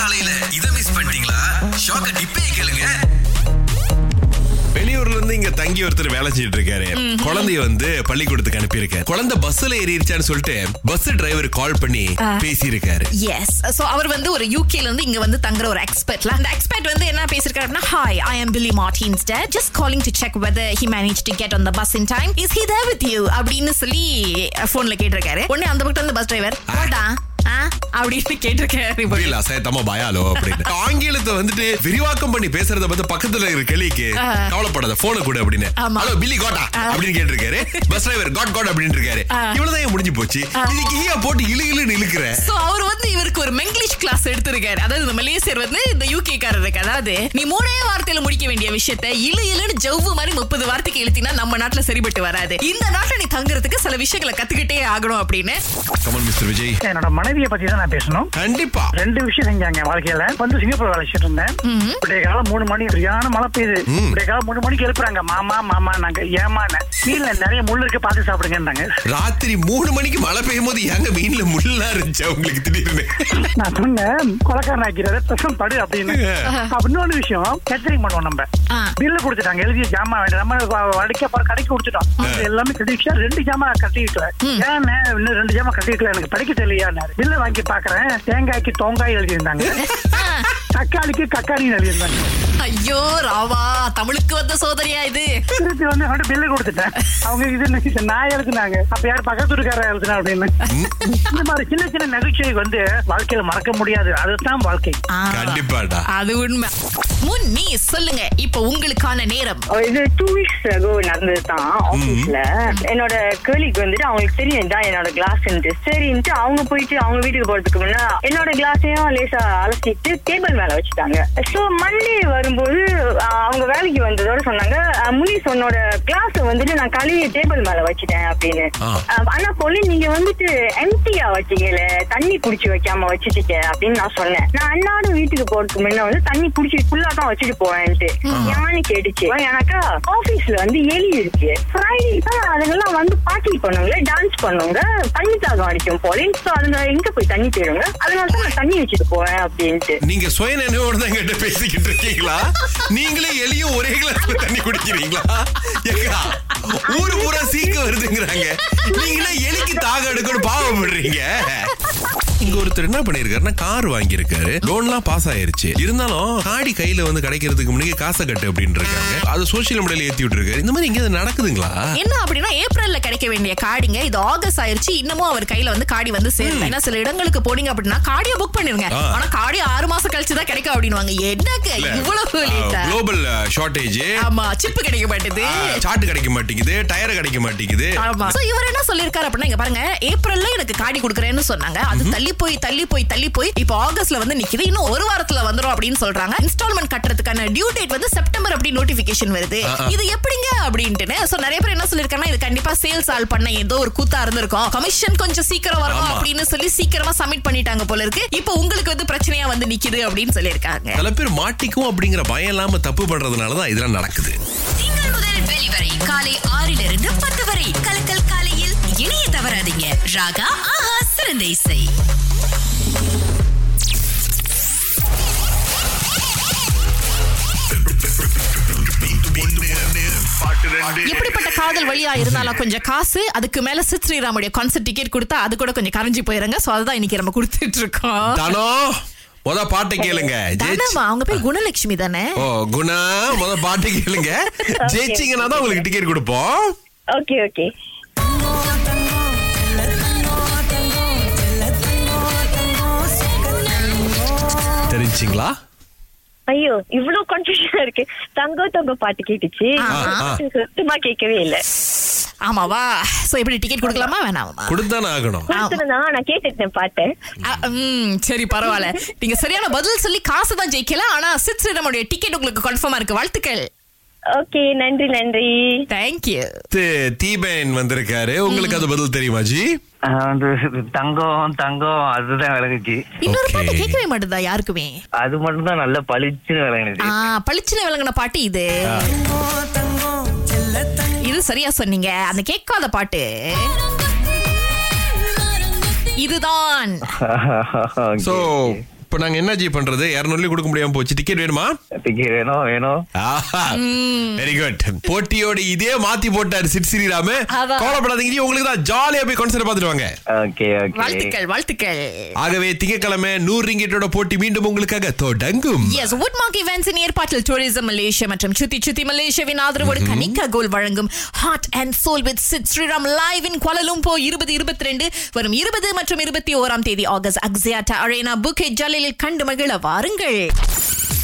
காலையில இத மிஸ் பண்ணிட்டீங்களா? ஷாக்க டிப்பே கேளுங்க. வெளியூர்ல இருந்து இங்க தங்கி ஒருத்தர் வேலை செஞ்சுட்டு இருக்காரு. குழந்தைய வந்து பள்ளிக்கூடத்துக்கு அனுப்பி இருக்காரு. குழந்தை பஸ்ல ஏறிடுச்சான்னு சொல்லிட்டு பஸ் டிரைவர் கால் பண்ணி பேசியிருக்காரு. எஸ், சோ அவர் வந்து ஒரு யூகேல இருந்து இங்க வந்து தங்குற ஒரு எக்ஸ்பர்ட்ல. அந்த எக்ஸ்பர்ட் வந்து என்ன பேசிருக்காருன்னா, hi, I am Billy Martin's dad, just calling to check whether he manage to get on the bus in time. Is he there with you அப்படின்னு சொல்லி போன்ல கேட்டிருக்காரு. உடனே அந்த பக்கம் அந்த பஸ் டிரைவர் வாடா அப்படின்னு கேட்டிருக்கேன். ஆங்கிலத்தை வந்துட்டு விரிவாக்கம் பண்ணி பேசுறத பத்தி பக்கத்துல இருக்கிற கேள்விக்கு கவலைப்படாத, போன கூட அப்படின்னு கேட்டிருக்காரு. பஸ் டிரைவர் காட் காட் அப்படின்னு இருக்காரு. இவ்வளவுதான் முடிஞ்சு போச்சு. இதுக்கு போட்டு இழு இழுன்னு இழுக்கிற. அவர் வந்து இவருக்கு ஒரு மெங்கிலிஷ் கிளாஸ் எடுத்திருக்காரு. அதாவது இந்த மலேசியர் வந்து இந்த யூகே காரருக்கு, அதாவது நீ 3 வார்த்தையில முடிக்க வேண்டிய விஷயத்த இழு இழுன்னு ஜவ்வு மாதிரி 30 வார்த்தைக்கு எழுத்தினா நம்ம நாட்டுல சரிபட்டு வராது. இந்த நாட்டுல நீ தங்குறதுக்கு சில விஷயங்களை கத்துக்கிட்டே ஆகணும் அப்படின்னு. என்னோட மனைவி பத்தி தான் நான் பேசணும். கண்டிப்பா 2 விஷயம் செஞ்சாங்க வாழ்க்கையில. வந்து சிங்கப்பூர் வேலை செஞ்சுட்டு இருந்தேன். இப்படியே காலம் 3 மணி சரியான மழை பெய்யுது. இப்படியே காலம் 3 மணிக்கு எழுப்புறாங்க, மாமா மாமா. நாங்க ஏமான மீன்ல நிறைய முள் இருக்க பார்த்து சாப்பிடுங்க. ராத்திரி 3 மணிக்கு மழை பெய்யும் போது ஏங்க மீன்ல முள்ளா இருந்துச்சு அவங்களுக்கு? திடீர்னு நான் சொன்னேன், கொலைக்காரன் ஆக்கிறாரு பிரசம் படு அப்படின்னு. இன்னொரு விஷயம், கேட்டரிங் பண்ணுவோம். நம்ம பில்லு கொடுத்துட்டாங்க, எழுதிய ஜாமா வேண்டாம். நம்ம வடிக்க போற கடைக்கு கொடுத்துட்டோம். எல்லாமே கட்டிடுச்சா? 2 ஜாமா கட்டிக்கிட்டேன். ஏன்னா இன்னும் 2 ஜாமா கட்டிக்கல, எனக்கு படிக்க தெரியலையா? பில்ல வாங்கி பாக்குறேன், தேங்காய்க்கு தோங்காய் எழுதியிருந்தாங்க, தக்காளிக்கு கக்காளின்னு எழுதியிருந்தாங்க. ஐயோ ராவா, தமிழுக்கு வந்த சோதனையா இது? திருப்பி வந்து பில்லு கொடுத்துட்டேன். அவங்க இது நான் எழுதுனாங்க, அப்ப யார் பக்கத்து இருக்காரா எழுதுனா அப்படின்னு. இந்த மாதிரி சின்ன சின்ன நகைச்சுவை வந்து வாழ்க்கையில மறக்க முடியாது. அதுதான் வாழ்க்கை. கண்டிப்பா அது உண்மை. முன்னி சொல்லுங்க, இப்ப உங்களுக்கான நேரம். இது 2 weeks ago நடந்ததுதான். ஆபீஸ்ல என்னோட கேர்லிக்கு வந்துட்டு அவங்களுக்கு தெரியும் தான் என்னோட கிளாஸ். சரின்ட்டு அவங்க போயிட்டு அவங்க வீட்டுக்கு போறதுக்கு முன்னா என்னோட கிளாஸையும் லேசா அலசிட்டு டேபிள் மேல வச்சுட்டாங்க. சோ மண்டே வரும்போது அவங்க வேலைக்கு வந்ததோட சொன்னாங்க, முனிஸ் உன்னோட கிளாஸ் வந்துட்டு நான் கழுவி டேபிள் மேல வச்சுட்டேன் அப்படின்னு. ஆனா பொண்ணு நீங்க வந்துட்டு எம்டியா வச்சீங்கல, தண்ணி குடிச்சு வைக்காம வச்சுட்டீங்க அப்படின்னு நான் சொன்னேன். நான் அண்ணாடு வீட்டுக்கு போறதுக்கு முன்ன வந்து தண்ணி குடிச்சு ஃபுல்லா தான் வச்சுட்டு போவேன்ட்டு யானு கேட்டுச்சு. எனக்கா ஆபீஸ்ல வந்து எலி இருக்கு, ஃப்ரைடே தான் அதுங்கெல்லாம் வந்து பார்ட்டி பண்ணுவாங்க, டான்ஸ் பண்ணுவாங்க, தண்ணி தாகம் அடிக்கும் போல. சோ அதுங்க எங்க போய் தண்ணி தேடுங்க, அதனாலதான் நான் தண்ணி வச்சுட்டு போவேன் அப்படின்ட்டு. நீங்க சுய நினைவோட தான் கிட்ட பேசிக்கிட்டு இருக்கீங்களா? நீங்களே எலியும் ஒரே கிளாஸ்ல தண்ணி குடிக்கிறீங்களா? ஊரு பூரா சீக்க வருதுங்கிறாங்க, நீங்களே எலிக்கு தாக எடுக்கணும் பாவம் பண்றீங்க. இங்க ஒருத்தர் என்ன பண்ணிருக்காருன்னா, கார் வாங்கியிருக்காரு, லோன்லாம் பாஸ் ஆயிருச்சு, இருந்தாலும் காடி கையில வந்து கிடைக்கிறதுக்கு முன்னாடி காசை கட்டு அப்படின்னு இருக்காங்க. அது சோசியல் மீடியால ஏத்தி விட்டுருக்காரு. இந்த மாதிரி இங்க நடக்குதுங்களா? என்ன அப்படின்னா, ஏப்ரல்ல கிடைக்க வேண்டிய காடிங்க இது ஆகஸ்ட் ஆயிருச்சு, இன்னமும் அவர் கையில வந்து காடி வந்து சேரும். ஏன்னா சில இடங்களுக்கு போனீங்க அப்படின்னா காடியை புக் பண்ணிருங்க, ஆனா காடி 6 மாசம் கழிச்சுதான் கிடைக்கும் அப்படின்னு. எனக்கு இவ்வளவு குளோபல் ஷார்டேஜ், ஆமா, சிப்பு கிடைக்க மாட்டேது, சாட்டு கிடைக்க மாட்டேங்குது, டயர் கிடைக்க மாட்டேங்குது. இவர் என்ன சொல்லிருக்காரு அப்படின்னா, இங்க பாருங்க, ஏப்ரல்ல எனக்கு காடி கொடுக்குறேன்னு சொன்னாங்க, அது தள்ளி போய் தள்ளி போய் தள்ளி போய் இப்ப ஆகஸ்ட்ல வந்து நிக்குது, இன்னும் 1 வாரத்துல வந்துரும் அப்படின்னு சொல்றாங்க. இன்ஸ்டால்மெண்ட் கட்டுறதுக்கான டியூ டேட் வந்து செப்டம்பர் அப்படி நோட்டிபிகேஷன் வருது. இது எப்படிங்க அப்படின்ட்டுன்னு நிறைய பேர் என்ன சொல்லிருக்காங்கன்னா, இது கண்டிப்பா சேல்ஸ் ஆல் பண்ண ஏதோ ஒரு கூத்தா இருந்திருக்கும், கமிஷன் கொஞ்சம் சீக்கிரம் வரணும் அப்படின்னு சொல்லி சீக்கிரமா சப்மிட் பண்ணிட்டாங்க போல இருக்கு, இப்ப உங்களுக்கு வந்து பிரச்சனையா வந்து நிக்குது அப்படின்னு சொல்லியிருக்காங்க. சில பேர் மாட்டிக்கும் அப்படிங்கிற பயம் இல்லாம தப்பு பண்றதுனாலதான் இதெல்லாம் நடக்குது. திங்கள் முதல் வெளிவரை காலை 6 to 10 வரை கலக்கல் காலையில் இணைய தவறாதீங்க. ராகா ஆஹா சிறந்த இசை. எப்படிப்பட்ட காதல் வழியா இருந்தாலும் கொஞ்சம் காசு அதுக்கு மேல சித்ரீராமுடைய கான்சர்ட் டிக்கெட் கொடுத்தா அது கூட கொஞ்சம் கரைஞ்சி போயிருங்க. சோ அதுதான் இன்னைக்கு நம்ம கொடுத்துட்டு இருக்கோம். முத பாட்டு கேளுங்க. அவங்க பேர் குணலட்சுமி தானே? ஓ குணா, முத பாட்டு கேளுங்க. ஜெயிச்சிங்கன்னா தான் உங்களுக்கு டிக்கெட் கொடுப்போம். Okay okay. தெரிஞ்சிங்களா? ஐயோ இவ்வளவு கன்ஃபியூஷனா இருக்கு. தங்க தங்க பாட்டு கேட்டுச்சு, சுத்தமா கேட்கவே இல்ல. ஆமாவா? சோ இப்படி டிக்கெட் கொடுக்கலாமா வேணாமா? கொடுத்தானே ஆகணும். கொடுத்தனா நான் கேட்டேன் பாட்டு. சரி பரவாயில்ல. நீங்க சரியான பதில் சொல்லி காசு தான் ஜெயிக்கல, ஆனா சித்ரே நம்மளுடைய டிக்கெட் உங்களுக்கு கன்ஃபார்மா இருக்கு. வாழ்த்துக்கள். ஓகே நன்றி நன்றி. Thank you. தீபன் வந்திருக்காரு. உங்களுக்கு அது பதில் தெரியுமா? ஜி தங்கம் தங்கம் அதுதான் விளங்குச்சு. இன்னொரு பாட்டு கேட்கவே மாட்டேதா யாருக்குமே, அது மட்டும் தான் நல்ல பளிச்சுன்னு விளங்குது. பளிச்சுன்னு விளங்குன பாட்டு இது. இது சரியா சொன்னீங்க. அந்த கேட்காத பாட்டு இதுதான். இப்போ நாங்க என்ன ஜி பண்றது? 200 கொடுக்க முடியாம போச்சு. டிக்கெட் வேணுமா? டிக்கெட் வேணும் வேணும். Very good. போட்டியோட இதே மாத்தி போட்டாரு சிட் ஸ்ரீராம். கோலப்படாதீங்க, உங்களுக்கு தான் ஜாலியா போய் கான்சர்ட் பார்த்துட்டு வாங்க. ஓகே ஓகே, வாழ்த்துக்கள் வாழ்த்துக்கள். ஆகவே திங்கட்கிழமை 100 ரிங்கிட்டோட போட்டி மீண்டும் உங்களுக்காக தொடங்கும். எஸ், வுட்மார்க் ஈவென்ட்ஸ் இன் ஏற்பாட்டில் டூரிசம் மலேசியா மற்றும் சுத்தி சுத்தி மலேசியாவின் ஆதரவோடு கனிகா கோல் வழங்கும் heart and soul with Sid Sriram live in Kuala Lumpur 2022 வரும் 20 மற்றும் 21ஆம் தேதி ஆகஸ்ட் அக்ஸியாட்டா அரேனா புக்கே ஜலிலில் கண்டு மகிழ வாருங்கள்.